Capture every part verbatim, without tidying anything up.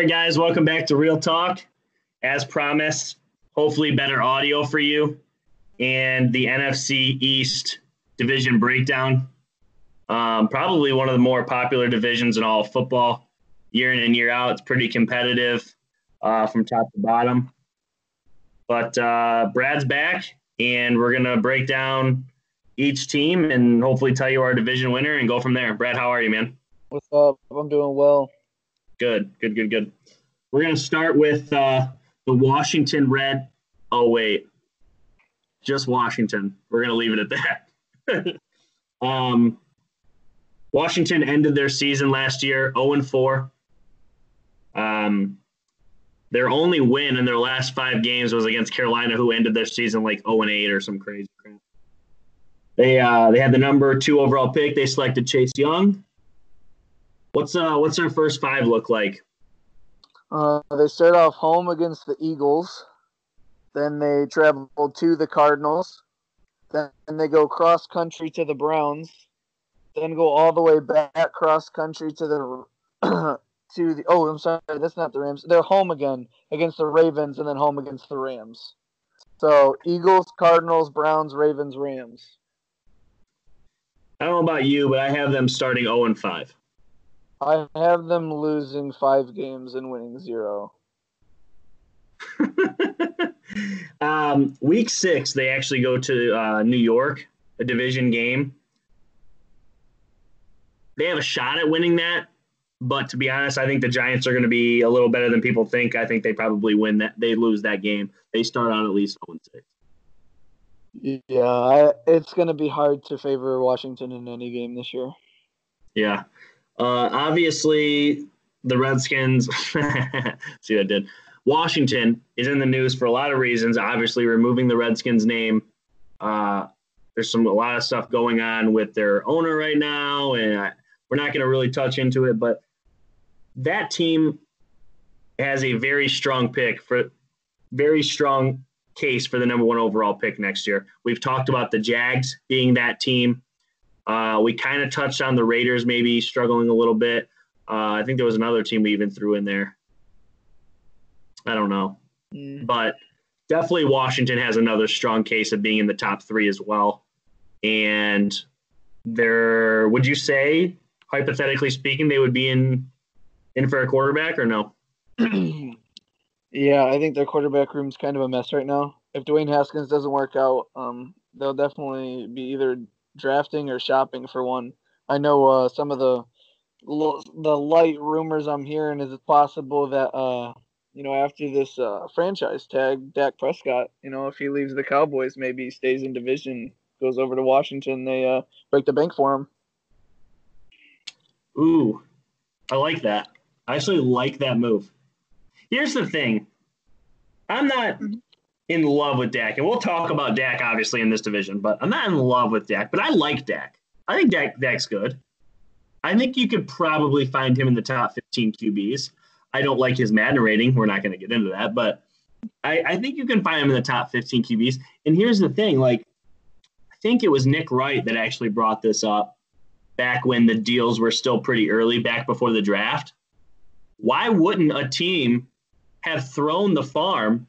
right, guys, welcome back to Real Talk. As promised, hopefully better audio for you. And the N F C East division breakdown, um, probably one of the more popular divisions in all of football. Year in and year out, it's pretty competitive uh, from top to bottom. But uh, Brad's back, and we're going to break down each team and hopefully tell you our division winner and go from there. Brad, how are you, man? What's up? I'm doing well. Good, good, good, good. We're going to start with uh, the Washington Red. Oh, wait. Just Washington. We're going to leave it at that. um, Washington ended their season last year oh and four. Um, their only win in their last five games was against Carolina, who ended their season like oh and eight or some crazy crap. They uh, they had the number two overall pick. They selected Chase Young. What's uh what's their first five look like? Uh, they start off home against the Eagles. Then they travel to the Cardinals. Then they go cross country to the Browns. Then go all the way back cross country to the to the oh I'm sorry that's not the Rams. They're home again against the Ravens and then home against the Rams. So Eagles, Cardinals, Browns, Ravens, Rams. I don't know about you, but I have them starting oh and five. I have them losing five games and winning zero. um, week six, they actually go to uh, New York, a division game. They have a shot at winning that, but to be honest, I think the Giants are going to be a little better than people think. I think they probably win that. They lose that game. They start out at least oh and six. Yeah, I, it's going to be hard to favor Washington in any game this year. Yeah. Uh, obviously, the Redskins – see what I did. Washington is in the news for a lot of reasons. Obviously, removing the Redskins' name. Uh, there's some a lot of stuff going on with their owner right now, and I, we're not going to really touch into it. But that team has a very strong pick for – very strong case for the number one overall pick next year. We've talked about the Jags being that team. Uh, we kind of touched on the Raiders maybe struggling a little bit. Uh, I think there was another team we even threw in there. I don't know. Mm. But definitely Washington has another strong case of being in the top three as well. And they're, would you say, hypothetically speaking, they would be in, in for a quarterback or no? Yeah, I think their quarterback room's kind of a mess right now. If Dwayne Haskins doesn't work out, um, they'll definitely be either – drafting or shopping for one. I know uh, some of the the light rumors I'm hearing is it's possible that uh, you know after this uh, franchise tag, Dak Prescott, you know, if he leaves the Cowboys, maybe he stays in division, goes over to Washington, they uh, break the bank for him. Ooh, I like that. I actually like that move. Here's the thing: I'm not in love with Dak. And we'll talk about Dak, obviously, in this division. But I'm not in love with Dak. But I like Dak. I think Dak Dak's good. I think you could probably find him in the top fifteen Q Bs. I don't like his Madden rating. We're not going to get into that. But I, I think you can find him in the top fifteen Q Bs. And here's the thing. Like, I think it was Nick Wright that actually brought this up back when the deals were still pretty early, back before the draft. Why wouldn't a team have thrown the farm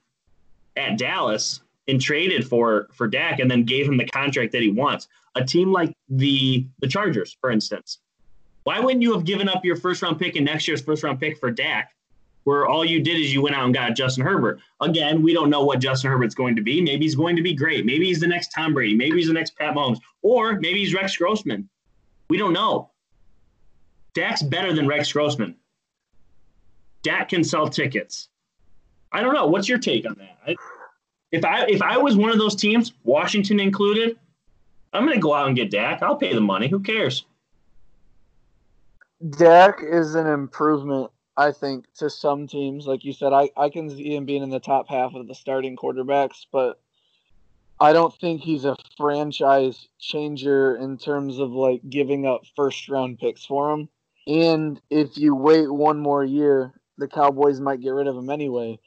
at Dallas and traded for, for Dak and then gave him the contract that he wants? A team like the the Chargers, for instance. Why wouldn't you have given up your first-round pick and next year's first-round pick for Dak, where all you did is you went out and got Justin Herbert? Again, we don't know what Justin Herbert's going to be. Maybe he's going to be great. Maybe he's the next Tom Brady. Maybe he's the next Pat Mahomes. Or maybe he's Rex Grossman. We don't know. Dak's better than Rex Grossman. Dak can sell tickets. I don't know. What's your take on that? I, if I if I was one of those teams, Washington included, I'm going to go out and get Dak. I'll pay the money. Who cares? Dak is an improvement, I think, to some teams. Like you said, I, I can see him being in the top half of the starting quarterbacks, but I don't think he's a franchise changer in terms of, like, giving up first-round picks for him. And if you wait one more year, the Cowboys might get rid of him anyway.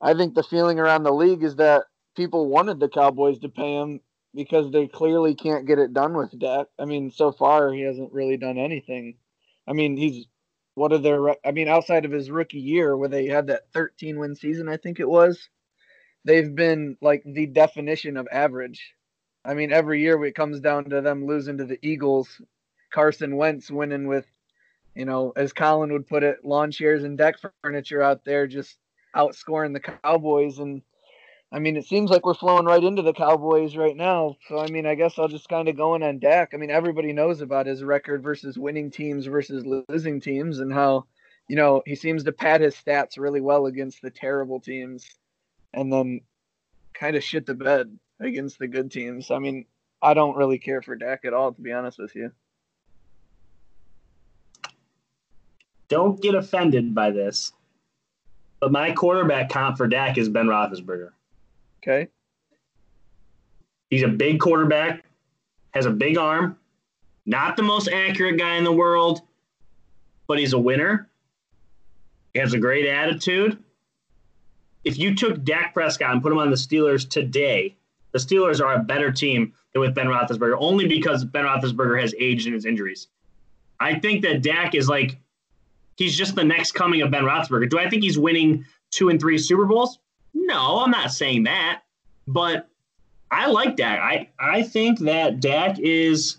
I think the feeling around the league is that people wanted the Cowboys to pay him because they clearly can't get it done with Dak. I mean, so far he hasn't really done anything. I mean, he's what are their, I mean, outside of his rookie year where they had that thirteen win season, I think it was, they've been like the definition of average. I mean, every year it comes down to them losing to the Eagles, Carson Wentz winning with, you know, as Colin would put it, lawn chairs and deck furniture out there, just outscoring the Cowboys. And I mean, it seems like we're flowing right into the Cowboys right now. So, I mean, I guess I'll just kind of go in on Dak. I mean, everybody knows about his record versus winning teams versus losing teams and how, you know, he seems to pad his stats really well against the terrible teams and then kind of shit the bed against the good teams. I mean, I don't really care for Dak at all, to be honest with you. Don't get offended by this, but my quarterback comp for Dak is Ben Roethlisberger. Okay. He's a big quarterback, has a big arm, not the most accurate guy in the world, but he's a winner. He has a great attitude. If you took Dak Prescott and put him on the Steelers today, the Steelers are a better team than with Ben Roethlisberger, only because Ben Roethlisberger has aged in his injuries. I think that Dak is like, he's just the next coming of Ben Roethlisberger. Do I think he's winning two and three Super Bowls? No, I'm not saying that, but I like Dak. I, I think that Dak is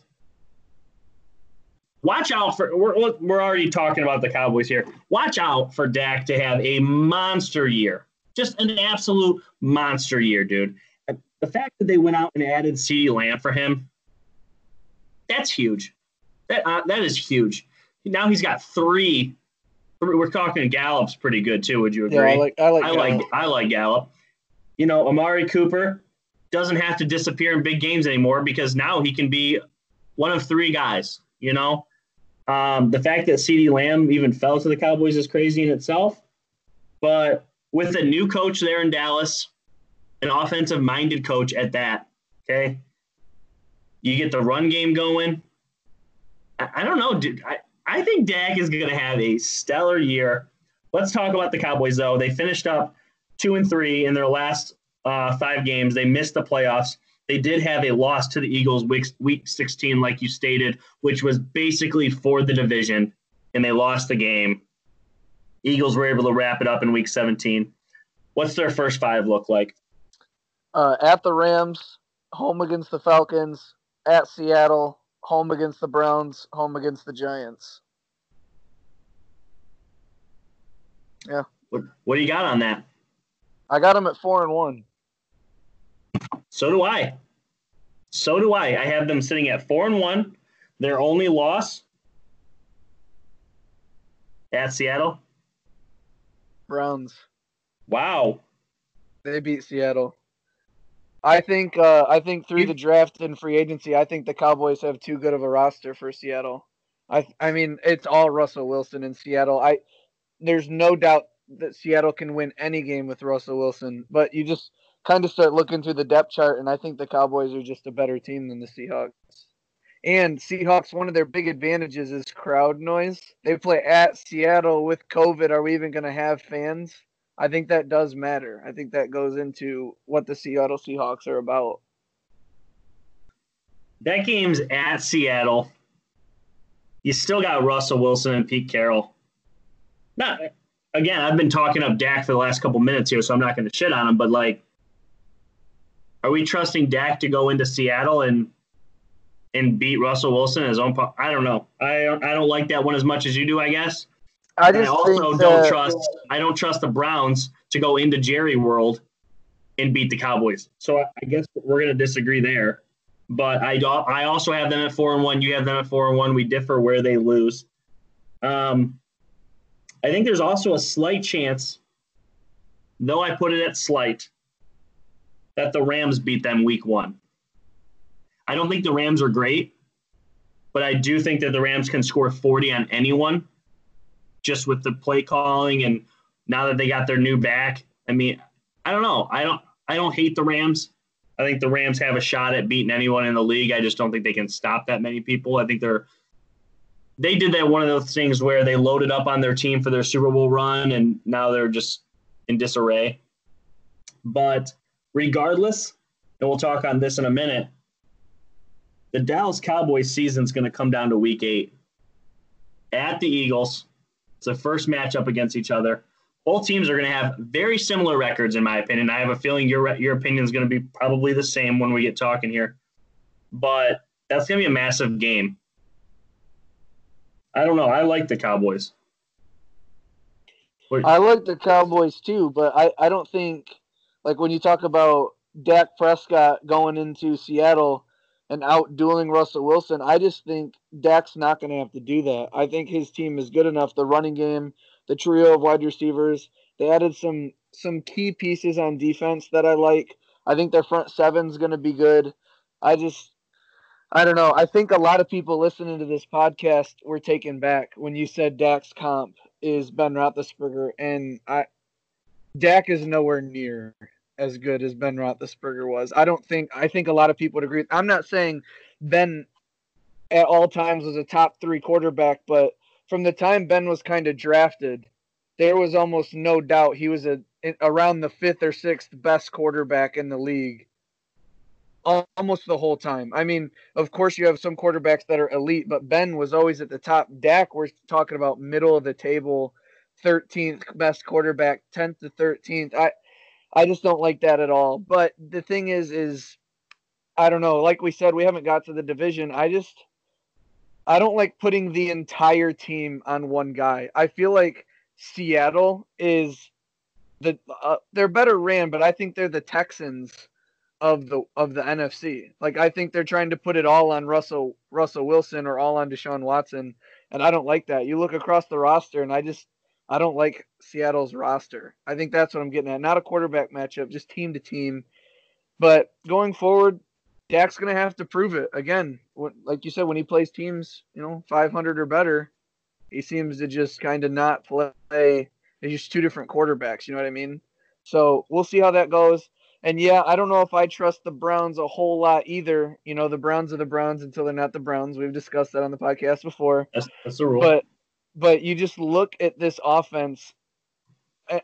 – watch out for – we're we're already talking about the Cowboys here. Watch out for Dak to have a monster year, just an absolute monster year, dude. The fact that they went out and added CeeDee Lamb for him, that's huge. That uh, That is huge. Now he's got three – we're talking Gallup's pretty good too. Would you agree? Yeah, I like I like I Gallup. like I like Gallup. You know, Amari Cooper doesn't have to disappear in big games anymore because now he can be one of three guys. You know, um, the fact that CeeDee Lamb even fell to the Cowboys is crazy in itself. But with a new coach there in Dallas, an offensive-minded coach at that, okay, you get the run game going. I, I don't know, dude. I, I think Dak is going to have a stellar year. Let's talk about the Cowboys, though. They finished up two and three in their last uh, five games. They missed the playoffs. They did have a loss to the Eagles week, week sixteen, like you stated, which was basically for the division, and they lost the game. Eagles were able to wrap it up in week seventeen. What's their first five look like? Uh, at the Rams, home against the Falcons, at Seattle, home against the Browns, home against the Giants. Yeah. What, what do you got on that? I got them at four and one. So do I. So do I. I have them sitting at four and one. Their only loss at Seattle. Browns. Wow. They beat Seattle. I think uh, I think through the draft and free agency, I think the Cowboys have too good of a roster for Seattle. I I mean, it's all Russell Wilson in Seattle. I there's no doubt that Seattle can win any game with Russell Wilson, but you just kind of start looking through the depth chart, and I think the Cowboys are just a better team than the Seahawks. And Seahawks, one of their big advantages is crowd noise. They play at Seattle with COVID. Are we even going to have fans? I think that does matter. I think that goes into what the Seattle Seahawks are about. That game's at Seattle. You still got Russell Wilson and Pete Carroll. Not, again, I've been talking up Dak for the last couple minutes here, so I'm not going to shit on him, but, like, are we trusting Dak to go into Seattle and and beat Russell Wilson in his own po- I don't know. I don't, I don't like that one as much as you do, I guess. I, just I also don't that, trust – I don't trust the Browns to go into Jerry World and beat the Cowboys. So I, I guess we're going to disagree there. But I, I also have them at four and one. You have them at four and one. We differ where they lose. Um, I think there's also a slight chance, though I put it at slight, that the Rams beat them week one. I don't think the Rams are great, but I do think that the Rams can score forty on anyone. Just with the play calling, and now that they got their new back, I mean, I don't know. I don't. I don't hate the Rams. I think the Rams have a shot at beating anyone in the league. I just don't think they can stop that many people. I think they're. They did that one of those things where they loaded up on their team for their Super Bowl run, and now they're just in disarray. But regardless, and we'll talk on this in a minute, the Dallas Cowboys season is going to come down to Week Eight at the Eagles. the first matchup against each other. Both teams are going to have very similar records, in my opinion. I have a feeling your your opinion is going to be probably the same when we get talking here. But that's going to be a massive game. I don't know. I like the Cowboys. What? I like the Cowboys too, but I, I don't think, like when you talk about Dak Prescott going into Seattle and out-dueling Russell Wilson, I just think Dak's not going to have to do that. I think his team is good enough. The running game, the trio of wide receivers, they added some some key pieces on defense that I like. I think their front seven's going to be good. I just, I don't know. I think a lot of people listening to this podcast were taken back when you said Dak's comp is Ben Roethlisberger, and I Dak is nowhere near as good as Ben Roethlisberger was. I don't think, I think a lot of people would agree. I'm not saying Ben at all times was a top three quarterback, but from the time Ben was kind of drafted, there was almost no doubt he was a around the fifth or sixth best quarterback in the league almost the whole time. I mean, of course you have some quarterbacks that are elite, but Ben was always at the top. Dak, we're talking about middle of the table, thirteenth best quarterback, tenth to thirteenth. I, I just don't like that at all. But the thing is, is I don't know. Like we said, we haven't got to the division. I just, I don't like putting the entire team on one guy. I feel like Seattle is the uh, they're better ran, but I think they're the Texans of the of the N F C. Like I think they're trying to put it all on Russell Russell Wilson or all on Deshaun Watson, and I don't like that. You look across the roster, and I just. I don't like Seattle's roster. I think that's what I'm getting at. Not a quarterback matchup, just team to team. But going forward, Dak's going to have to prove it. Again, like you said, when he plays teams, you know, five hundred or better, he seems to just kind of not play. They're just two different quarterbacks, you know what I mean? So we'll see how that goes. And, yeah, I don't know if I trust the Browns a whole lot either. You know, the Browns are the Browns until they're not the Browns. We've discussed that on the podcast before. That's, that's the rule. But But you just look at this offense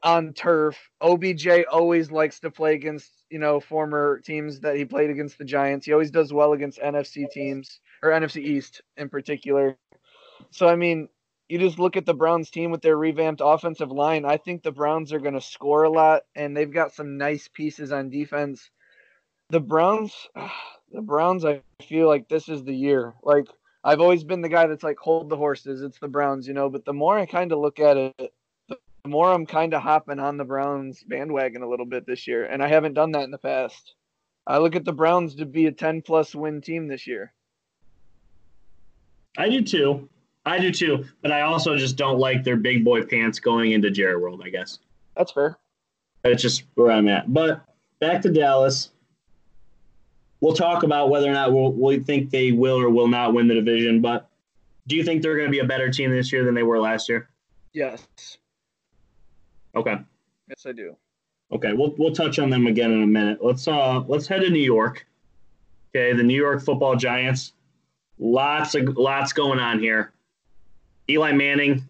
on turf. O B J always likes to play against, you know, former teams that he played against the Giants. He always does well against N F C teams, or N F C East in particular. So, I mean, you just look at the Browns team with their revamped offensive line. I think the Browns are going to score a lot, and they've got some nice pieces on defense. The Browns, the Browns, I feel like this is the year. Like, I've always been the guy that's like, hold the horses. It's the Browns, you know. But the more I kind of look at it, the more I'm kind of hopping on the Browns bandwagon a little bit this year. And I haven't done that in the past. I look at the Browns to be a ten-plus win team this year. I do, too. I do, too. But I also just don't like their big boy pants going into Jerry World, I guess. That's fair. That's just where I'm at. But back to Dallas. We'll talk about whether or not we'll, we think they will or will not win the division, but do you think they're going to be a better team this year than they were last year? Yes. Okay. Yes, I do. Okay, we'll we'll touch on them again in a minute. Let's uh let's head to New York. Okay, the New York Football Giants. Lots of lots going on here. Eli Manning,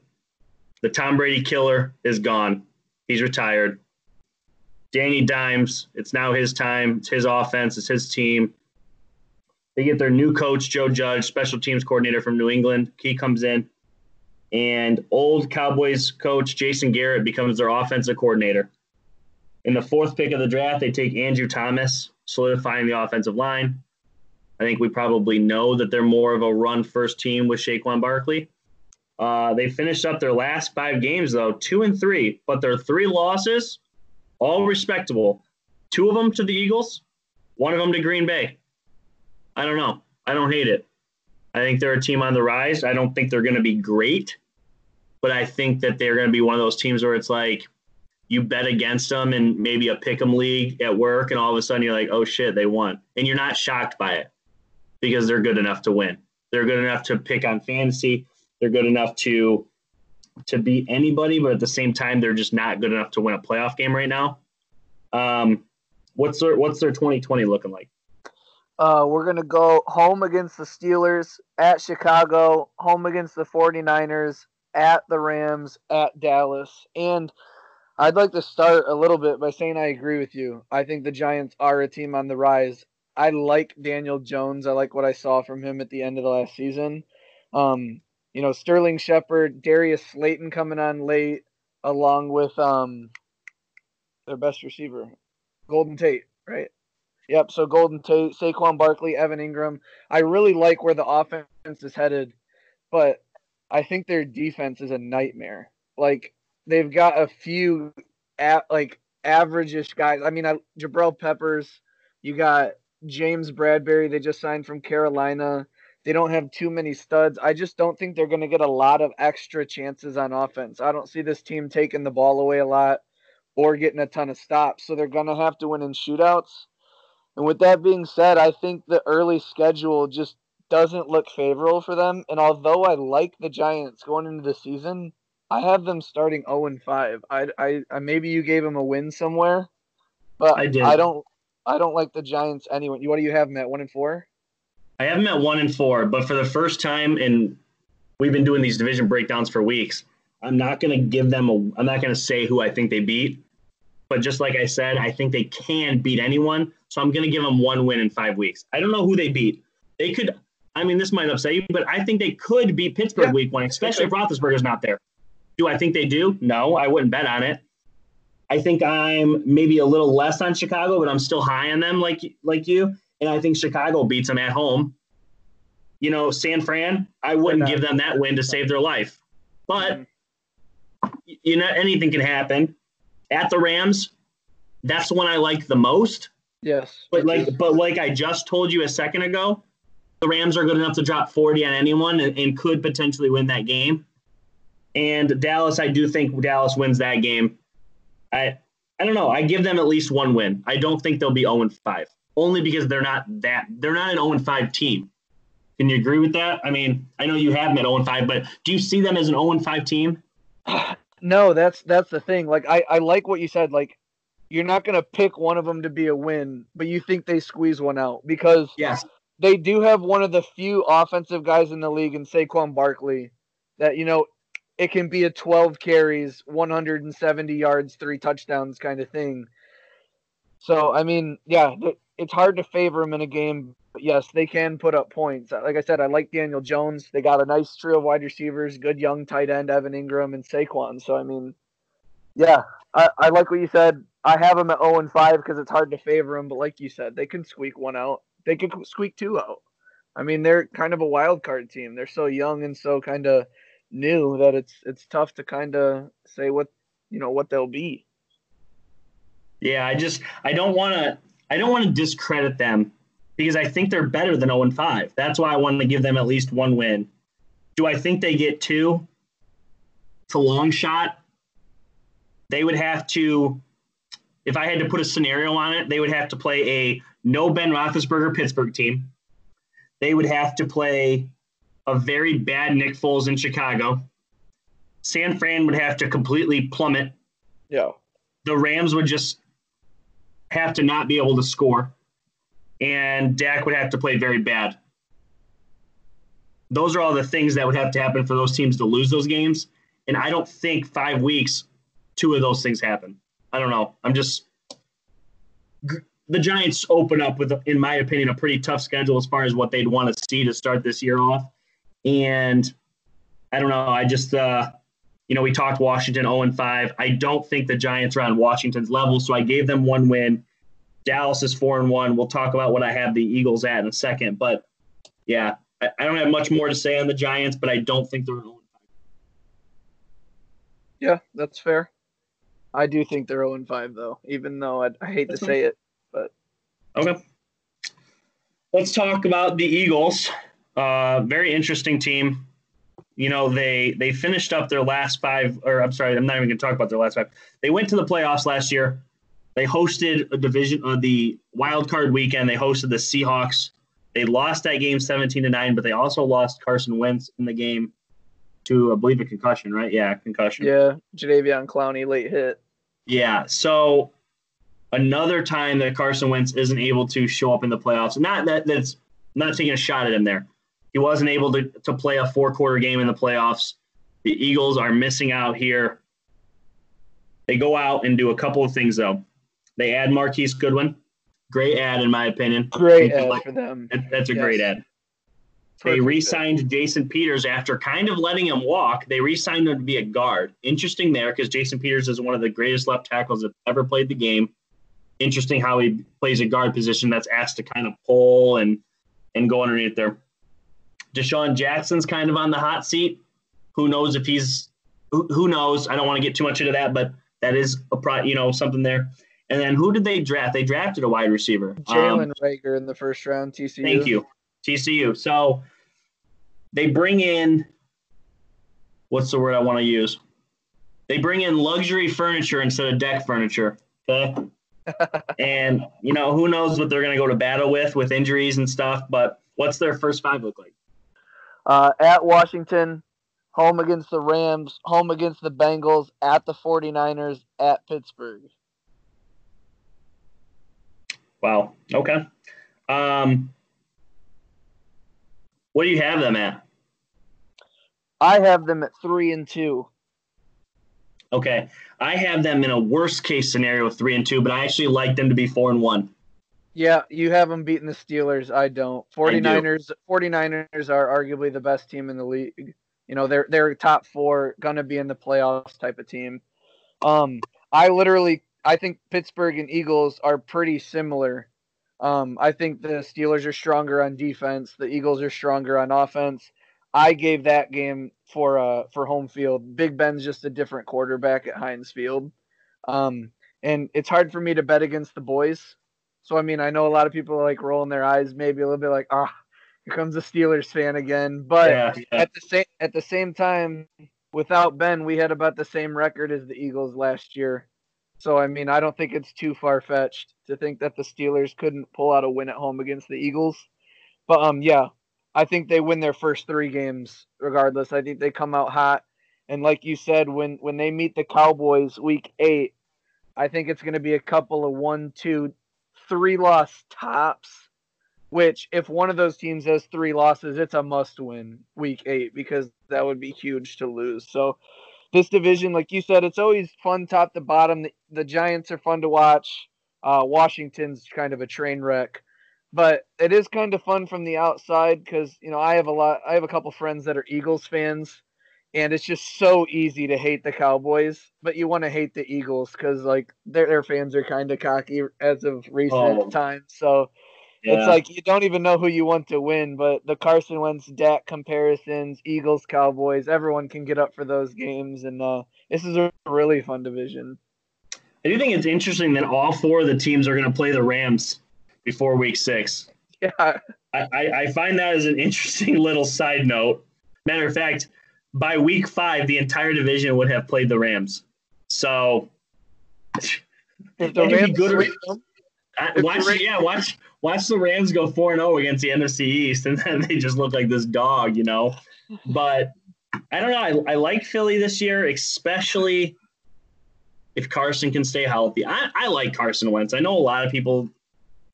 the Tom Brady killer, is gone. He's retired. Danny Dimes, it's now his time. It's his offense. It's his team. They get their new coach, Joe Judge, special teams coordinator from New England. He comes in, and old Cowboys coach Jason Garrett becomes their offensive coordinator. In the fourth pick of the draft, they take Andrew Thomas, solidifying the offensive line. I think we probably know that they're more of a run-first team with Saquon Barkley. Uh, they finished up their last five games, though, two and three, but their three losses – all respectable. Two of them to the Eagles, one of them to Green Bay. I don't know. I don't hate it. I think they're a team on the rise. I don't think they're going to be great, but I think that they're going to be one of those teams where it's like you bet against them in maybe a pick'em league at work, and all of a sudden you're like, oh, shit, they won. And you're not shocked by it because they're good enough to win. They're good enough to pick on fantasy. They're good enough to – to beat anybody, but at the same time, they're just not good enough to win a playoff game right now. Um, what's their what's their twenty twenty looking like? Uh, we're going to go home against the Steelers, at Chicago, home against the forty-niners, at the Rams, at Dallas. And I'd like to start a little bit by saying I agree with you. I think the Giants are a team on the rise. I like Daniel Jones. I like what I saw from him at the end of the last season. Um, you know, Sterling Shepard, Darius Slayton coming on late, along with um, their best receiver, Golden Tate, right? Yep, so Golden Tate, Saquon Barkley, Evan Engram. I really like where the offense is headed, but I think their defense is a nightmare. Like, they've got a few, at, like, average-ish guys. I mean, I, Jabril Peppers, you got James Bradbury they just signed from Carolina. They don't have too many studs. I just don't think they're going to get a lot of extra chances on offense. I don't see this team taking the ball away a lot or getting a ton of stops, so they're going to have to win in shootouts. And with that being said, I think the early schedule just doesn't look favorable for them. And although I like the Giants going into the season, I have them starting oh and five. I, I, I maybe you gave them a win somewhere, but I, did. I don't I don't like the Giants anyway. What do you have them at, one and four? I have them at one and four, but for the first time, and we've been doing these division breakdowns for weeks, I'm not going to give them a – I'm not going to say who I think they beat. But just like I said, I think they can beat anyone, so I'm going to give them one win in five weeks. I don't know who they beat. They could – I mean, this might upset you, but I think they could beat Pittsburgh yeah. week one, especially if Roethlisberger's not there. Do I think they do? No, I wouldn't bet on it. I think I'm maybe a little less on Chicago, but I'm still high on them like like you. And I think Chicago beats them at home. You know, San Fran, I wouldn't give them that win to save their life. But, you know, anything can happen. At the Rams, that's the one I like the most. Yes. But like but like I just told you a second ago, the Rams are good enough to drop forty on anyone and, and could potentially win that game. And Dallas, I do think Dallas wins that game. I I don't know. I give them at least one win. I don't think they'll be oh and five. Only because they're not that they're not an oh and five team. Can you agree with that? I mean, I know you have them at oh and five, but do you see them as an oh and five team? No, that's that's the thing. Like I, I like what you said. Like, you're not gonna pick one of them to be a win, but you think they squeeze one out because yes. they do have one of the few offensive guys in the league in Saquon Barkley that, you know, it can be a twelve carries, one hundred seventy yards, three touchdowns kind of thing. So I mean, yeah. They, It's hard to favor them in a game, but yes, they can put up points. Like I said, I like Daniel Jones. They got a nice trio of wide receivers, good young tight end, Evan Engram and Saquon. So, I mean, yeah, I, I like what you said. I have them at oh and five because it's hard to favor them, but like you said, they can squeak one out. They can squeak two out. I mean, they're kind of a wild card team. They're so young and so kind of new that it's it's tough to kind of say what, you know, what they'll be. Yeah, I just – I don't want to – I don't want to discredit them because I think they're better than oh and five. That's why I wanted to give them at least one win. Do I think they get two? It's a long shot. They would have to, if I had to put a scenario on it, they would have to play a no Ben Roethlisberger Pittsburgh team. They would have to play a very bad Nick Foles in Chicago. San Fran would have to completely plummet. Yeah. The Rams would just have to not be able to score, and Dak would have to play very bad. Those are all the things that would have to happen for those teams to lose those games, and I don't think five weeks, two of those things happen. I don't know. I'm just – the Giants open up with, in my opinion, a pretty tough schedule as far as what they'd want to see to start this year off, and I don't know. I just uh, – You know, we talked Washington oh and five. I don't think the Giants are on Washington's level, so I gave them one win. Dallas is four and one. We'll talk about what I have the Eagles at in a second. But, yeah, I, I don't have much more to say on the Giants, but I don't think they're oh and five. Yeah, that's fair. I do think they're oh and five, though, even though I, I hate that's to fine. say it. But okay. Let's talk about the Eagles. Uh, very interesting team. You know, they they finished up their last five – or I'm sorry, I'm not even going to talk about their last five. They went to the playoffs last year. They hosted a division uh, – the wild card weekend. They hosted the Seahawks. They lost that game seventeen to nine, but they also lost Carson Wentz in the game to, I believe, a concussion, right? Yeah, concussion. Yeah, Jadeveon Clowney late hit. Yeah, so another time that Carson Wentz isn't able to show up in the playoffs. Not that that's not taking a shot at him there. He wasn't able to, to play a four-quarter game in the playoffs. The Eagles are missing out here. They go out and do a couple of things, though. They add Marquise Goodwin. Great ad, in my opinion. Great ad for them. That, that's a yes. great ad. They re-signed Jason Peters after kind of letting him walk. They re-signed him to be a guard. Interesting there, because Jason Peters is one of the greatest left tackles that's ever played the game. Interesting how he plays a guard position that's asked to kind of pull and, and go underneath there. Deshaun Jackson's kind of on the hot seat. Who knows if he's who, – who knows? I don't want to get too much into that, but that is a pro, you know, something there. And then who did they draft? They drafted a wide receiver. Jalen um, Rager in the first round, T C U. Thank you, T C U. So they bring in – what's the word I want to use? They bring in luxury furniture instead of deck furniture, okay? And, you know, who knows what they're going to go to battle with, with injuries and stuff, but what's their first five look like? Uh, at Washington, home against the Rams, home against the Bengals, at the forty-niners, at Pittsburgh. Wow. Okay. Um, what do you have them at? I have them at three and two. Okay. I have them in a worst case scenario three and two, but I actually like them to be four and one. Yeah, you have them beating the Steelers. I don't. forty-niners, I do. forty-niners are arguably the best team in the league. You know, they're they're top four, gonna be in the playoffs type of team. Um, I literally I think Pittsburgh and Eagles are pretty similar. Um, I think the Steelers are stronger on defense. The Eagles are stronger on offense. I gave that game for uh, for home field. Big Ben's just a different quarterback at Heinz Field. Um, and it's hard for me to bet against the boys. So, I mean, I know a lot of people are, like, rolling their eyes, maybe a little bit like, ah, here comes a Steelers fan again. But yeah, yeah. At the same at the same time, without Ben, we had about the same record as the Eagles last year. So, I mean, I don't think it's too far-fetched to think that the Steelers couldn't pull out a win at home against the Eagles. But, um, yeah, I think they win their first three games regardless. I think they come out hot. And like you said, when, when they meet the Cowboys week eight, I think it's going to be a couple of one, two, three loss tops, which if one of those teams has three losses, it's a must-win week eight because that would be huge to lose. So, this division, like you said, it's always fun top to bottom. The, the Giants are fun to watch. Uh, Washington's kind of a train wreck, but it is kind of fun from the outside because you know I have a lot. I have a couple friends that are Eagles fans, and it's just so easy to hate the Cowboys, but you want to hate the Eagles because like their their fans are kind of cocky as of recent oh. times. So yeah. It's like you don't even know who you want to win. But the Carson Wentz Dak comparisons, Eagles Cowboys, everyone can get up for those games, and uh, this is a really fun division. I do think it's interesting that all four of the teams are going to play the Rams before Week Six. Yeah, I, I, I find that as an interesting little side note. Matter of fact, by week five, the entire division would have played the Rams. So, if the Rams good read them, I, watch, the yeah, watch, watch the Rams go four and zero against the N F C East, and then they just look like this dog, you know. But I don't know. I, I like Philly this year, especially if Carson can stay healthy. I, I like Carson Wentz. I know a lot of people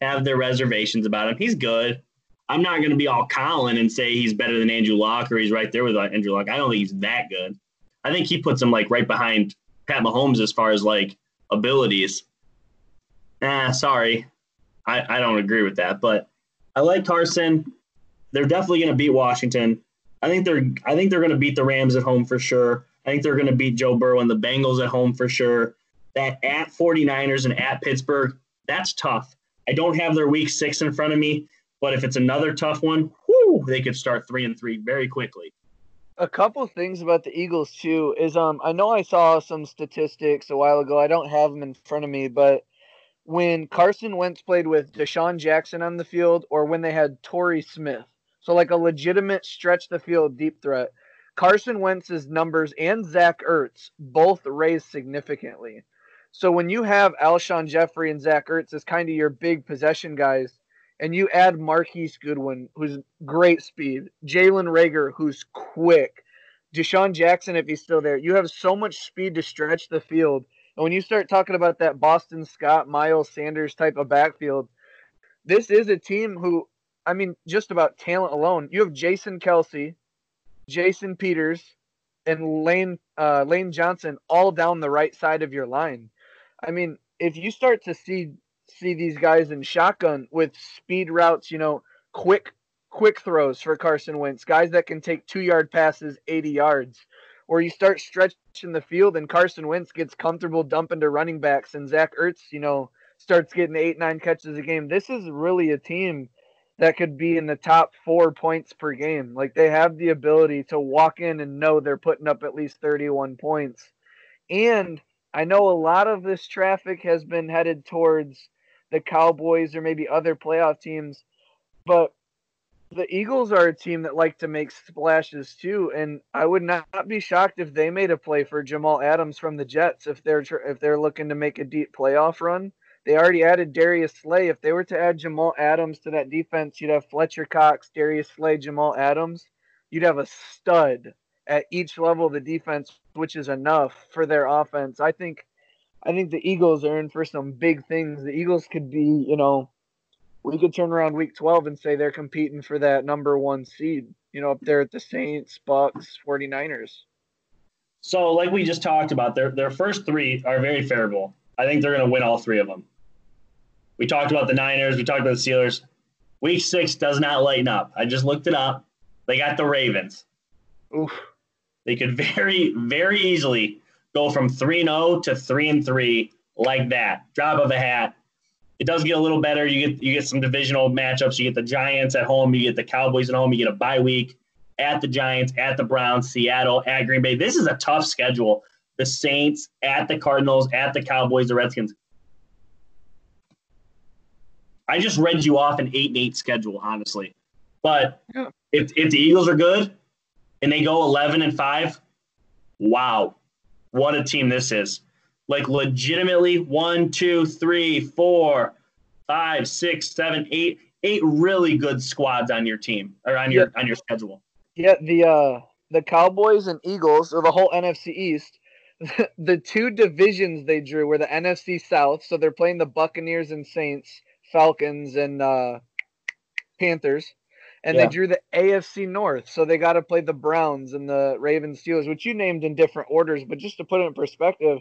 have their reservations about him. He's good. I'm not going to be all Colin and say he's better than Andrew Luck or he's right there with Andrew Luck. I don't think he's that good. I think he puts him like right behind Pat Mahomes as far as like abilities. Nah, sorry. I, I don't agree with that, but I like Carson. They're definitely going to beat Washington. I think they're I think they're going to beat the Rams at home for sure. I think they're going to beat Joe Burrow and the Bengals at home for sure. That at forty-niners and at Pittsburgh, that's tough. I don't have their week six in front of me. But if it's another tough one, whoo, they could start three and three very quickly. A couple things about the Eagles too is um I know I saw some statistics a while ago. I don't have them in front of me, but when Carson Wentz played with Deshaun Jackson on the field, or when they had Torrey Smith, so like a legitimate stretch the field deep threat, Carson Wentz's numbers and Zach Ertz both raised significantly. So when you have Alshon Jeffrey and Zach Ertz as kind of your big possession guys, and you add Marquise Goodwin, who's great speed, Jalen Rager, who's quick, Deshaun Jackson, if he's still there, you have so much speed to stretch the field. And when you start talking about that Boston Scott, Miles Sanders type of backfield, this is a team who, I mean, just about talent alone, you have Jason Kelsey, Jason Peters, and Lane uh, Lane Johnson all down the right side of your line. I mean, if you start to see... see these guys in shotgun with speed routes, you know, quick quick throws for Carson Wentz, guys that can take two-yard passes eighty yards, or you start stretching the field and Carson Wentz gets comfortable dumping to running backs and Zach Ertz, you know, starts getting eight, nine catches a game. This is really a team that could be in the top four points per game. Like, they have the ability to walk in and know they're putting up at least thirty-one points. And I know a lot of this traffic has been headed towards the Cowboys or maybe other playoff teams, but the Eagles are a team that like to make splashes too, and I would not be shocked if they made a play for Jamal Adams from the Jets if they're if they're looking to make a deep playoff run. They already added Darius Slay. If they were to add Jamal Adams to that defense, you'd have Fletcher Cox, Darius Slay, Jamal Adams. You'd have a stud at each level of the defense, which is enough for their offense. I think I think the Eagles are in for some big things. The Eagles could be, you know, we could turn around week twelve and say they're competing for that number one seed, you know, up there at the Saints, Bucks, forty-niners. So like we just talked about, their their first three are very favorable. I think they're going to win all three of them. We talked about the Niners. We talked about the Steelers. Week six does not lighten up. I just looked it up. They got the Ravens. Oof. They could very, very easily go from three and oh to three and three like that. Drop of a hat. It does get a little better. You get you get some divisional matchups. You get the Giants at home. You get the Cowboys at home. You get a bye week at the Giants, at the Browns, Seattle, at Green Bay. This is a tough schedule. The Saints, at the Cardinals, at the Cowboys, the Redskins. I just read you off an eight and eight schedule, honestly. But yeah. if, if the Eagles are good and they go eleven and five, wow, what a team this is. Like, legitimately, one, two, three, four, five, six, seven, eight, eight really good squads on your team or on your yeah. on your schedule. Yeah, the uh, the Cowboys and Eagles, or the whole N F C East, the two divisions they drew were the N F C South, so they're playing the Buccaneers and Saints, Falcons and uh, Panthers, and yeah. they drew the A F C North, so they got to play the Browns and the Ravens, Steelers, which you named in different orders, but just to put it in perspective.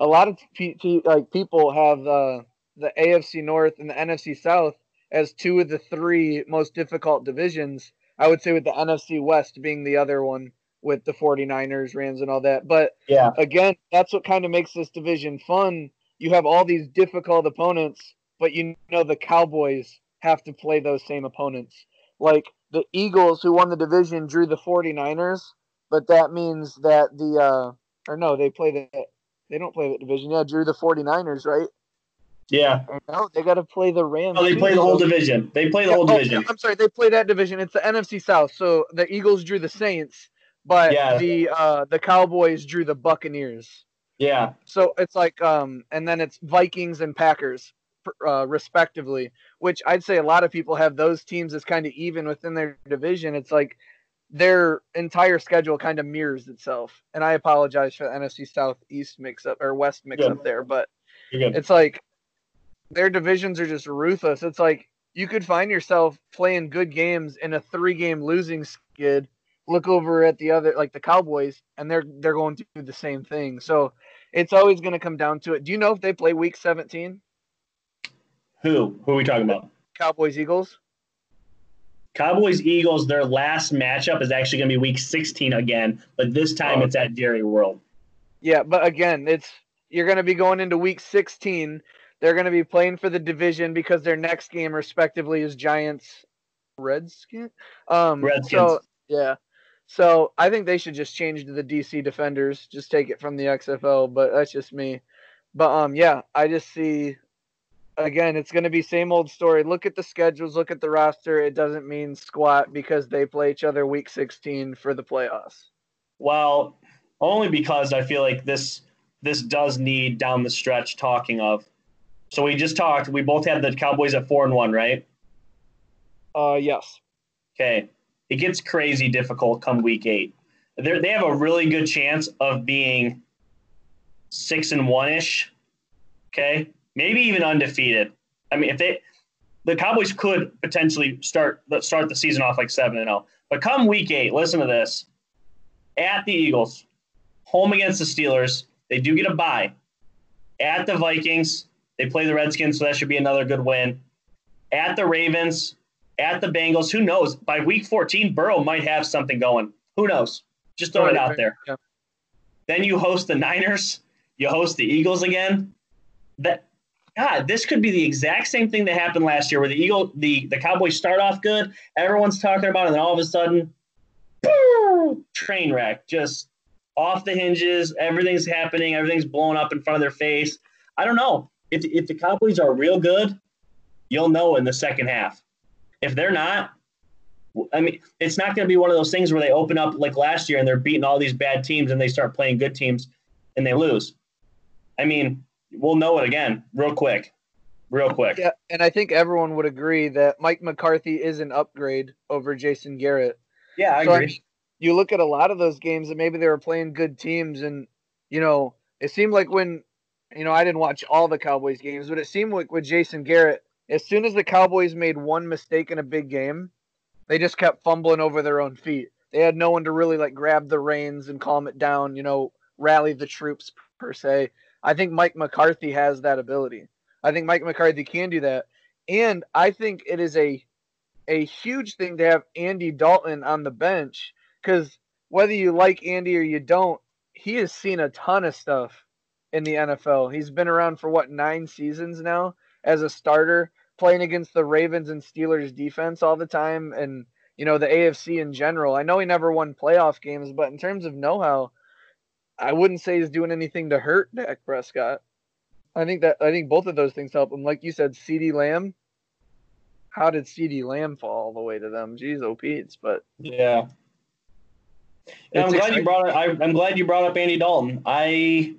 A lot of p- t- like people have uh, the A F C North and the N F C South as two of the three most difficult divisions, I would say, with the N F C West being the other one with the forty-niners, Rams, and all that. But, yeah. again, that's what kind of makes this division fun. You have all these difficult opponents, but you know the Cowboys have to play those same opponents. Like the Eagles, who won the division, drew the forty-niners, but that means that the uh, – or no, they play the – They don't play that division. Yeah, drew the forty-niners, right? Yeah. No, they got to play the Rams. No, they play the whole division. They play the yeah, whole oh, division. I'm sorry, they play that division. It's the N F C South. So the Eagles drew the Saints, but yeah. the uh, the Cowboys drew the Buccaneers. Yeah. So it's like, um, and then it's Vikings and Packers, uh, respectively, which I'd say a lot of people have those teams as kind of even within their division. It's like their entire schedule kind of mirrors itself. And I apologize for the N F C Southeast mix-up or West mix-up there, but it's like their divisions are just ruthless. It's like you could find yourself playing good games in a three-game losing skid, look over at the other, like the Cowboys, and they're they're going to do the same thing. So it's always going to come down to it. Do you know if they play week seventeen? Who? Who are we talking about? Cowboys, Eagles? Cowboys, Eagles, their last matchup is actually going to be week sixteen again, but this time oh. it's at Jerry World. Yeah, but again, it's you're going to be going into week sixteen. They're going to be playing for the division because their next game, respectively, is Giants, Redskins. Um, Redskins. So, yeah. So I think they should just change to the D C Defenders, just take it from the X F L, but that's just me. But um, yeah, I just see. Again, it's going to be same old story. Look at the schedules. Look at the roster. It doesn't mean squat because they play each other week sixteen for the playoffs. Well, only because I feel like this this does need down the stretch talking of. So we just talked. We both had the Cowboys at four and one, right? Uh, yes. Okay. It gets crazy difficult come week eight. They they have a really good chance of being six and one ish. Okay. Maybe even undefeated. I mean, if they, the Cowboys could potentially start start the season off like seven and zero. But come week eight, listen to this: at the Eagles, home against the Steelers, they do get a bye. At the Vikings, they play the Redskins, so that should be another good win. At the Ravens, at the Bengals. Who knows? By week fourteen, Burrow might have something going. Who knows? Just throw right, it out right, there. Yeah. Then you host the Niners. You host the Eagles again. That God, this could be the exact same thing that happened last year where the Eagle, the, the Cowboys start off good. Everyone's talking about it, and then all of a sudden, boom, train wreck. Just off the hinges. Everything's happening. Everything's blown up in front of their face. I don't know. If, if the Cowboys are real good, you'll know in the second half. If they're not, I mean, it's not going to be one of those things where they open up like last year and they're beating all these bad teams and they start playing good teams and they lose. I mean, we'll know it again real quick, real quick. Yeah, and I think everyone would agree that Mike McCarthy is an upgrade over Jason Garrett. Yeah, I so agree. I mean, you look at a lot of those games that maybe they were playing good teams and, you know, it seemed like when, you know, I didn't watch all the Cowboys games, but it seemed like with Jason Garrett, as soon as the Cowboys made one mistake in a big game, they just kept fumbling over their own feet. They had no one to really, like, grab the reins and calm it down, you know, rally the troops, per se. I think Mike McCarthy has that ability. I think Mike McCarthy can do that. And I think it is a a huge thing to have Andy Dalton on the bench because whether you like Andy or you don't, he has seen a ton of stuff in the N F L. He's been around for, what, nine seasons now as a starter, playing against the Ravens and Steelers defense all the time and, you know, the A F C in general. I know he never won playoff games, but in terms of know-how, I wouldn't say he's doing anything to hurt Dak Prescott. I think that I think both of those things help him. Like you said, CeeDee Lamb. How did CeeDee Lamb fall all the way to them? Jeez, oh Pete's, but yeah. And I'm glad you brought up, I, I'm glad you brought up Andy Dalton. I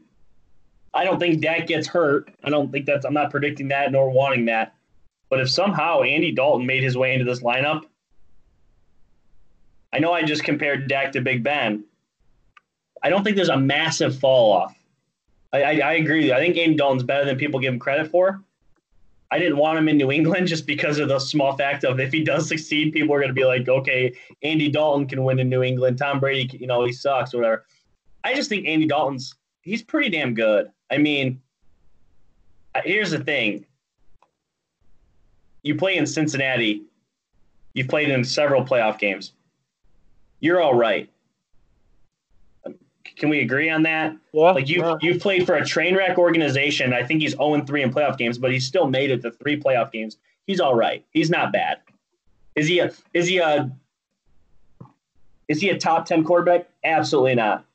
I don't think Dak gets hurt. I don't think that's I'm not predicting that nor wanting that. But if somehow Andy Dalton made his way into this lineup, I know I just compared Dak to Big Ben. I don't think there's a massive fall off. I, I, I agree with you. I think Andy Dalton's better than people give him credit for. I didn't want him in New England just because of the small fact of if he does succeed, people are going to be like, okay, Andy Dalton can win in New England. Tom Brady, you know, he sucks or whatever. I just think Andy Dalton's – he's pretty damn good. I mean, here's the thing. You play in Cincinnati. You've played in several playoff games. You're all right. Can we agree on that? Yeah, like you, yeah. You've played for a train wreck organization. I think he's oh and three in playoff games, but he's still made it to three playoff games. He's all right. He's not bad. Is he a is he a is he a top ten quarterback? Absolutely not.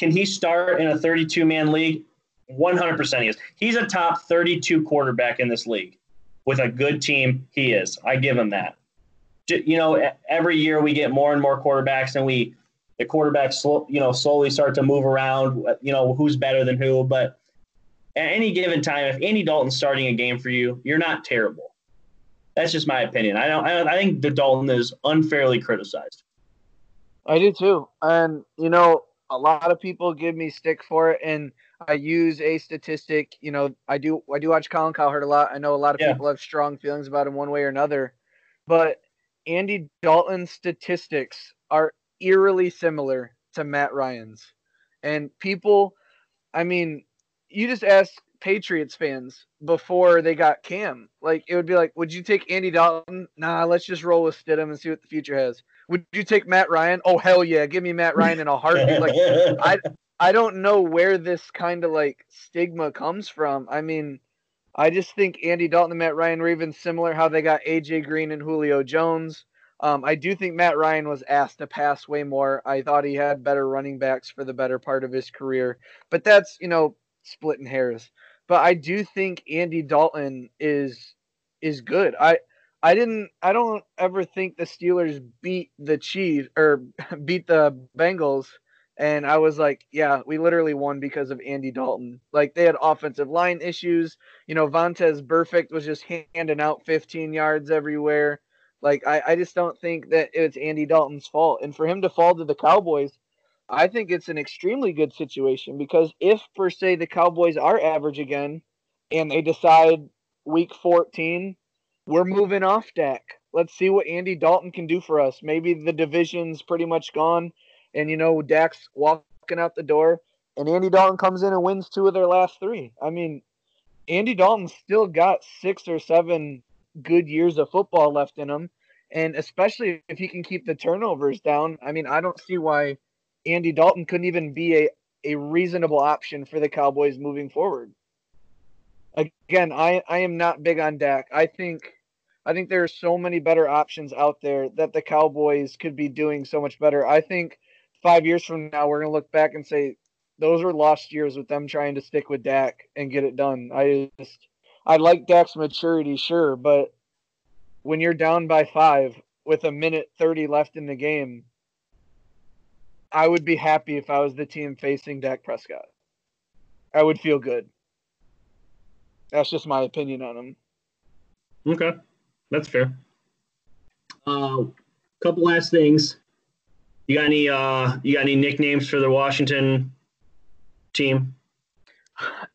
Can he start in a thirty-two man league? one hundred percent he is. He's a top thirty-two quarterback in this league. With a good team, he is. I give him that. You know, every year we get more and more quarterbacks, and we the quarterbacks, you know, slowly start to move around. You know, who's better than who? But at any given time, if Andy Dalton's starting a game for you, you're not terrible. That's just my opinion. I don't. I, don't, I think the Dalton is unfairly criticized. I do too, and you know, a lot of people give me stick for it, and I use a statistic. You know, I do I do watch Colin Cowherd a lot. I know a lot of yeah. people have strong feelings about him one way or another, but Andy Dalton's statistics are eerily similar to Matt Ryan's. And people, I mean, you just ask Patriots fans before they got Cam. Like, it would be like, would you take Andy Dalton? Nah, let's just roll with Stidham and see what the future has. Would you take Matt Ryan? Oh, hell yeah. Give me Matt Ryan in a heartbeat. Like, I I don't know where this kind of, like, stigma comes from. I mean, I just think Andy Dalton and Matt Ryan were even similar, how they got A J Green and Julio Jones. Um, I do think Matt Ryan was asked to pass way more. I thought he had better running backs for the better part of his career. But that's, you know, splitting hairs. But I do think Andy Dalton is is good. I I didn't I don't ever think the Steelers beat the Chiefs or beat the Bengals. And I was like, yeah, we literally won because of Andy Dalton. Like, they had offensive line issues. You know, Vontaze Burfict was just handing out fifteen yards everywhere. Like, I, I just don't think that it's Andy Dalton's fault. And for him to fall to the Cowboys, I think it's an extremely good situation because if, per se, the Cowboys are average again and they decide week fourteen, we're moving off Dak. Let's see what Andy Dalton can do for us. Maybe the division's pretty much gone. And, you know, Dak's walking out the door, and Andy Dalton comes in and wins two of their last three. I mean, Andy Dalton's still got six or seven good years of football left in him, And especially if he can keep the turnovers down, I mean, I don't see why Andy Dalton couldn't even be a, a reasonable option for the Cowboys moving forward. Again, I, I am not big on Dak. I think I think there are so many better options out there that the Cowboys could be doing so much better. I think five years from now, we're going to look back and say, those were lost years with them trying to stick with Dak and get it done. I just I like Dak's maturity, sure, but when you're down by five with a minute thirty left in the game, I would be happy if I was the team facing Dak Prescott. I would feel good. That's just my opinion on him. Okay, that's fair. A uh, couple last things. You got any? Uh, you got any nicknames for the Washington team?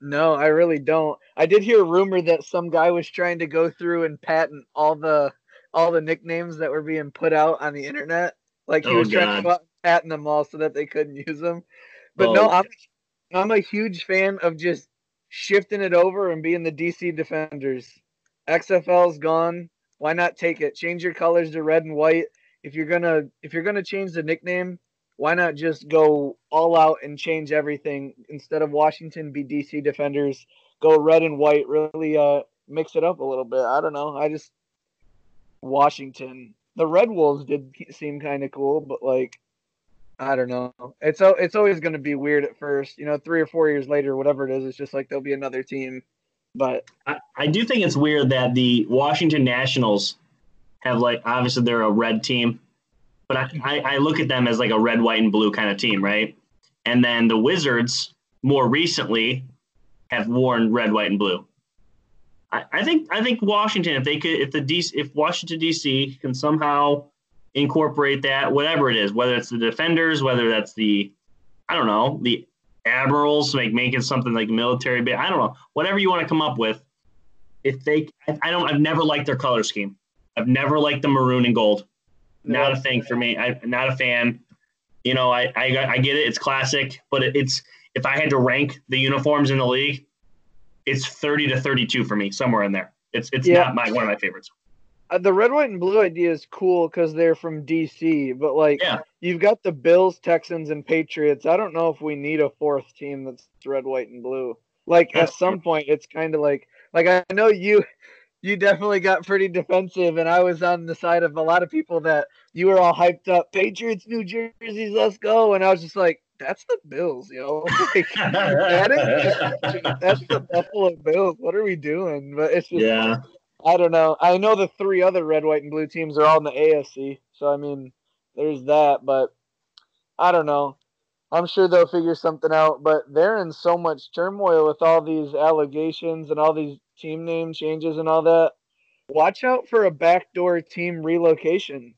No, I really don't. I did hear a rumor that some guy was trying to go through and patent all the all the nicknames that were being put out on the internet. Like he oh, was God. trying to patent them all so that they couldn't use them. But oh. no, I'm I'm a huge fan of just shifting it over and being the D C Defenders. X F L's gone. Why not take it? Change your colors to red and white. If you're gonna if you're gonna change the nickname, why not just go all out and change everything? Instead of Washington, be D C Defenders. Go red and white. Really uh, mix it up a little bit. I don't know. I just Washington. The Red Wolves did seem kind of cool, but like I don't know. It's it's always going to be weird at first. You know, three or four years later, whatever it is, it's just like there'll be another team. But I, I do think it's weird that the Washington Nationals have like obviously they're a red team. But I, I, I look at them as like a red, white, and blue kind of team, right? And then the Wizards, more recently, have worn red, white, and blue. I, I think I think Washington, if they could, if the D C, if Washington D C can somehow incorporate that, whatever it is, whether it's the Defenders, whether that's the, I don't know, the Admirals, like making something like military, but I don't know, whatever you want to come up with. If they, I don't, I've never liked their color scheme. I've never liked the maroon and gold. Not a thing for me. I'm not a fan. You know, I, I I get it. It's classic, but it's if I had to rank the uniforms in the league, it's thirty to thirty-two for me, somewhere in there. It's it's yeah. not my one of my favorites. Uh, the red, white, and blue idea is cool because they're from D C, but like yeah. you've got the Bills, Texans, and Patriots. I don't know if we need a fourth team that's red, white, and blue. Like that's at some true. point, it's kind of like like I know you. You definitely got pretty defensive, and I was on the side of a lot of people that you were all hyped up. Patriots, New Jerseys, let's go. And I was just like, that's the Bills, yo. Like, that is, that's the Buffalo Bills. What are we doing? But it's just, yeah. I don't know. I know the three other red, white, and blue teams are all in the A F C. So, I mean, there's that. But I don't know. I'm sure they'll figure something out. But they're in so much turmoil with all these allegations and all these team name changes and all that. Watch out for a backdoor team relocation.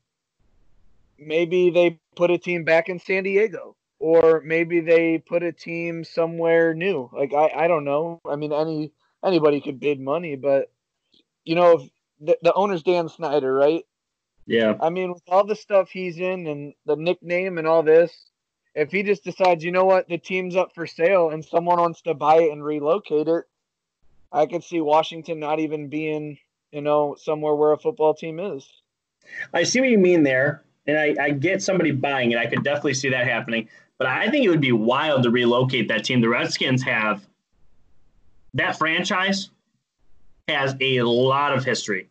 Maybe they put a team back in San Diego, or maybe they put a team somewhere new. Like I, I don't know. I mean, any anybody could bid money, but you know, if the, the owner's Dan Snyder, right? Yeah. I mean, with all the stuff he's in and the nickname and all this, if he just decides, you know what, the team's up for sale and someone wants to buy it and relocate it, I could see Washington not even being, you know, somewhere where a football team is. I see what you mean there, and I, I get somebody buying it. I could definitely see that happening. But I think it would be wild to relocate that team. The Redskins have – that franchise has a lot of history.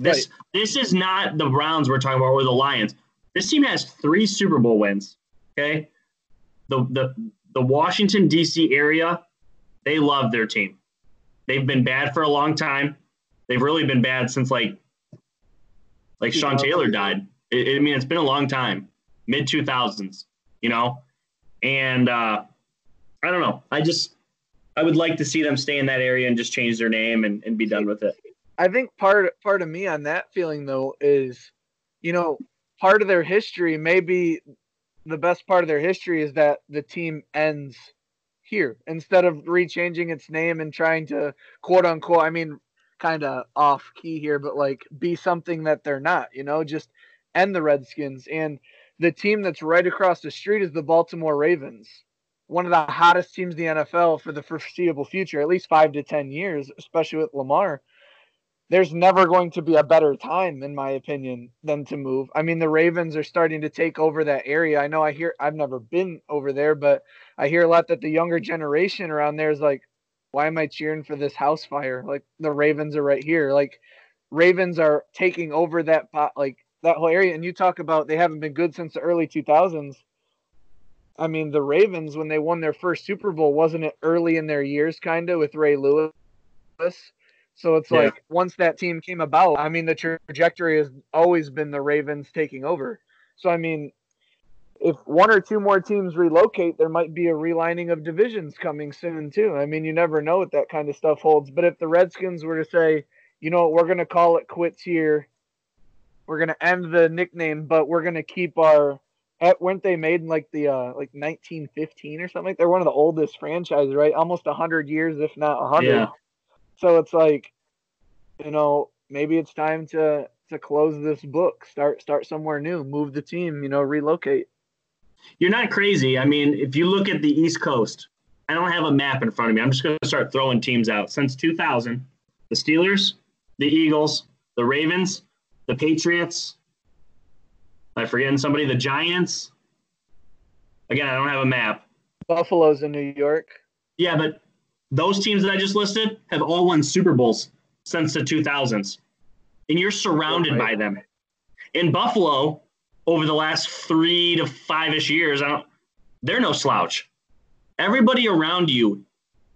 This right. This is not the Browns we're talking about or the Lions. This team has three Super Bowl wins, okay? The the the Washington, D C area, they love their team. They've been bad for a long time. They've really been bad since, like, like Sean yeah. Taylor died. I, I mean, it's been a long time, mid two thousands, you know? And uh, I don't know. I just – I would like to see them stay in that area and just change their name and, and be done with it. I think part part of me on that feeling, though, is, you know, part of their history, maybe the best part of their history is that the team ends – here, instead of rechanging its name and trying to quote unquote, I mean, kind of off key here, but like be something that they're not, you know, just end the Redskins. And the team that's right across the street is the Baltimore Ravens, one of the hottest teams in the N F L for the foreseeable future, at least five to ten years, especially with Lamar. there's never going to be a better time, in my opinion, than to move. I mean, the Ravens are starting to take over that area. I know I hear, I've never been over there, but I hear a lot that the younger generation around there is like, why am I cheering for this house fire? Like, the Ravens are right here. Like, Ravens are taking over that pot, like that whole area. And you talk about they haven't been good since the early two thousands. I mean, the Ravens, when they won their first Super Bowl, wasn't it early in their years, kind of, with Ray Lewis? So it's yeah. like once that team came about, I mean, the trajectory has always been the Ravens taking over. So, I mean, if one or two more teams relocate, there might be a relining of divisions coming soon, too. I mean, you never know what that kind of stuff holds. But if the Redskins were to say, you know what, we're going to call it quits here, we're going to end the nickname, but we're going to keep our – weren't they made in like the uh, like nineteen fifteen or something? They're one of the oldest franchises, right? Almost one hundred years, if not one hundred. Yeah. So it's like, you know, maybe it's time to, to close this book, start start somewhere new, move the team, you know, relocate. You're not crazy. I mean, if you look at the East Coast, I don't have a map in front of me. I'm just going to start throwing teams out. Since two thousand, the Steelers, the Eagles, the Ravens, the Patriots, I'm forgetting somebody, the Giants. Again, I don't have a map. Buffalo's in New York. Yeah, but those teams that I just listed have all won Super Bowls since the two thousands, and you're surrounded oh, right. by them. In Buffalo, over the last three to five-ish years, I don't, they're no slouch. Everybody around you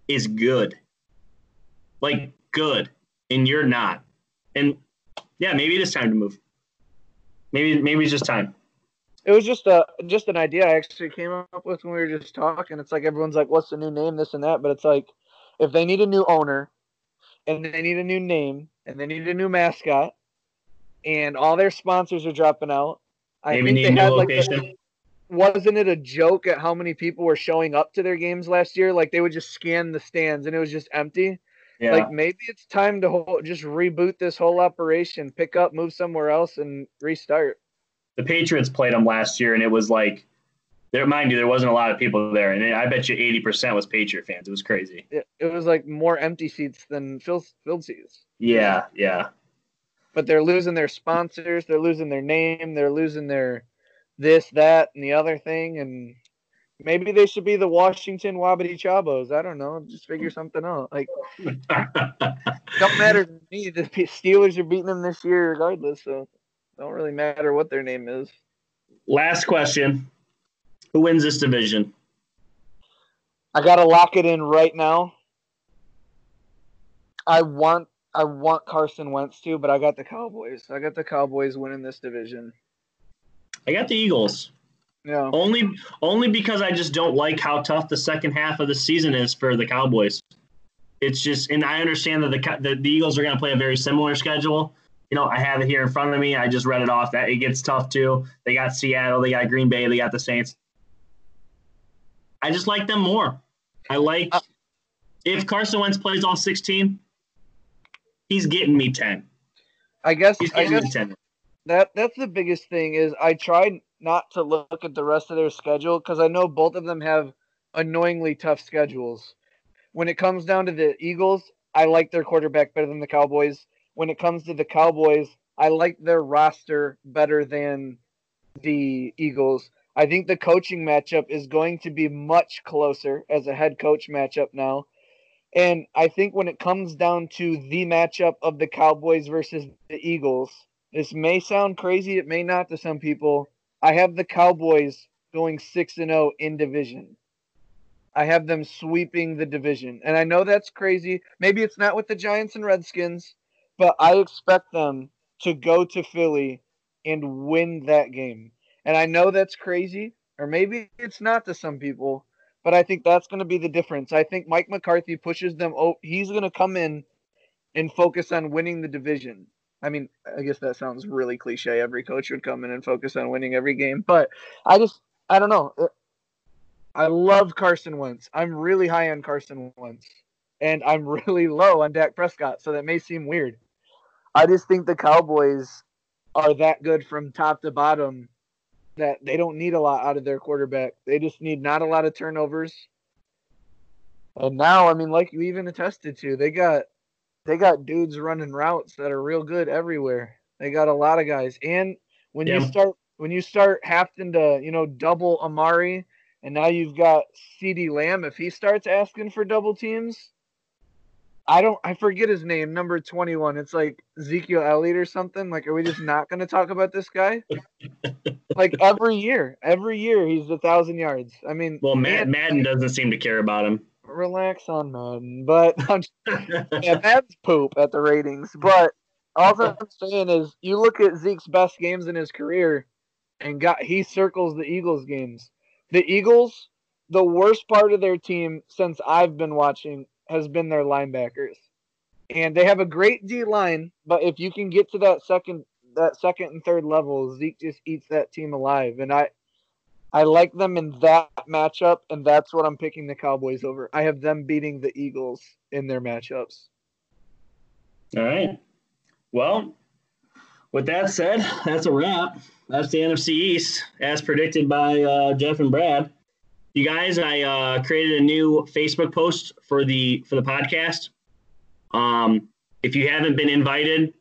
is good, like good, and you're not. And, yeah, maybe it is time to move. Maybe maybe it's just time. It was just a just an idea I actually came up with when we were just talking. It's like everyone's like, what's the new name, this and that? But it's like, if they need a new owner, and they need a new name, and they need a new mascot, and all their sponsors are dropping out. I Maybe think need they new had location. Like, the, wasn't it a joke at how many people were showing up to their games last year? Like, they would just scan the stands, and it was just empty. Yeah. Like, maybe it's time to whole, just reboot this whole operation, pick up, move somewhere else, and restart. The Patriots played them last year, and it was like, there, mind you, there wasn't a lot of people there, and I bet you eighty percent was Patriot fans. It was crazy. It, it was like more empty seats than filled, filled seats. Yeah, yeah. But they're losing their sponsors, they're losing their name, they're losing their this, that, and the other thing, and maybe they should be the Washington Wabadi-Chabos. I don't know. Just figure something out. Like, don't matter to me. The Steelers are beating them this year regardless, so it don't really matter what their name is. Last question. Who wins this division? I gotta lock it in right now. I want I want Carson Wentz to, but I got the Cowboys. I got the Cowboys winning this division. I got the Eagles. Yeah. Only only because I just don't like how tough the second half of the season is for the Cowboys. It's just, and I understand that the the, the Eagles are going to play a very similar schedule. You know, I have it here in front of me. I just read it off. That it gets tough too. They got Seattle. They got Green Bay. They got the Saints. I just like them more. I like uh, if Carson Wentz plays all sixteen, he's getting me ten. I guess, he's getting I guess me ten. That that's the biggest thing is I tried not to look at the rest of their schedule because I know both of them have annoyingly tough schedules. When it comes down to the Eagles, I like their quarterback better than the Cowboys. When it comes to the Cowboys, I like their roster better than the Eagles. I think the coaching matchup is going to be much closer as a head coach matchup now. And I think when it comes down to the matchup of the Cowboys versus the Eagles, this may sound crazy, it may not to some people. I have the Cowboys going six and oh in division. I have them sweeping the division. And I know that's crazy. Maybe it's not with the Giants and Redskins, but I expect them to go to Philly and win that game. And I know that's crazy, or maybe it's not to some people, but I think that's going to be the difference. I think Mike McCarthy pushes them. Oh, he's going to come in and focus on winning the division. I mean, I guess that sounds really cliche. Every coach would come in and focus on winning every game. But I just, I don't know. I love Carson Wentz. I'm really high on Carson Wentz. And I'm really low on Dak Prescott, so that may seem weird. I just think the Cowboys are that good from top to bottom that they don't need a lot out of their quarterback. They just need not a lot of turnovers. And now, I mean, like you even attested to, they got they got dudes running routes that are real good everywhere. They got a lot of guys. And when yeah. you start when you start having to, you know, double Amari, and now you've got CeeDee Lamb. If he starts asking for double teams, I don't I forget his name, number twenty-one. It's like Ezekiel Elliott or something. Like, are we just not going to talk about this guy? Like every year, every year he's a thousand yards. I mean, well, Madden, Madden doesn't seem to care about him. Relax on Madden, but I'm just, yeah, Madden's poop at the ratings. But all I'm saying is, you look at Zeke's best games in his career, and got he circles the Eagles games. The Eagles, the worst part of their team since I've been watching has been their linebackers, and they have a great D line. But if you can get to that second, that second and third level, Zeke just eats that team alive. And I, I like them in that matchup, and that's what I'm picking the Cowboys over. I have them beating the Eagles in their matchups. All right. Well, with that said, that's a wrap. That's the N F C East, as predicted by uh, Jeff and Brad. You guys, I uh, created a new Facebook post for the for the podcast. Um, if you haven't been invited,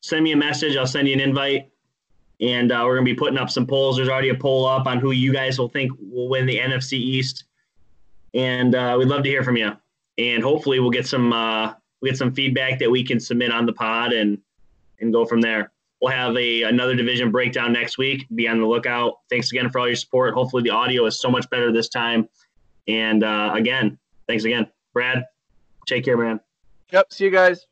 send me a message. I'll send you an invite. And uh, we're going to be putting up some polls. There's already a poll up on who you guys will think will win the N F C East. And uh, we'd love to hear from you. And hopefully we'll get some uh, we'll get some feedback that we can submit on the pod and, and go from there. We'll have a another division breakdown next week. Be on the lookout. Thanks again for all your support. Hopefully the audio is so much better this time. And, uh, again, thanks again. Brad, take care, man. Yep, see you guys.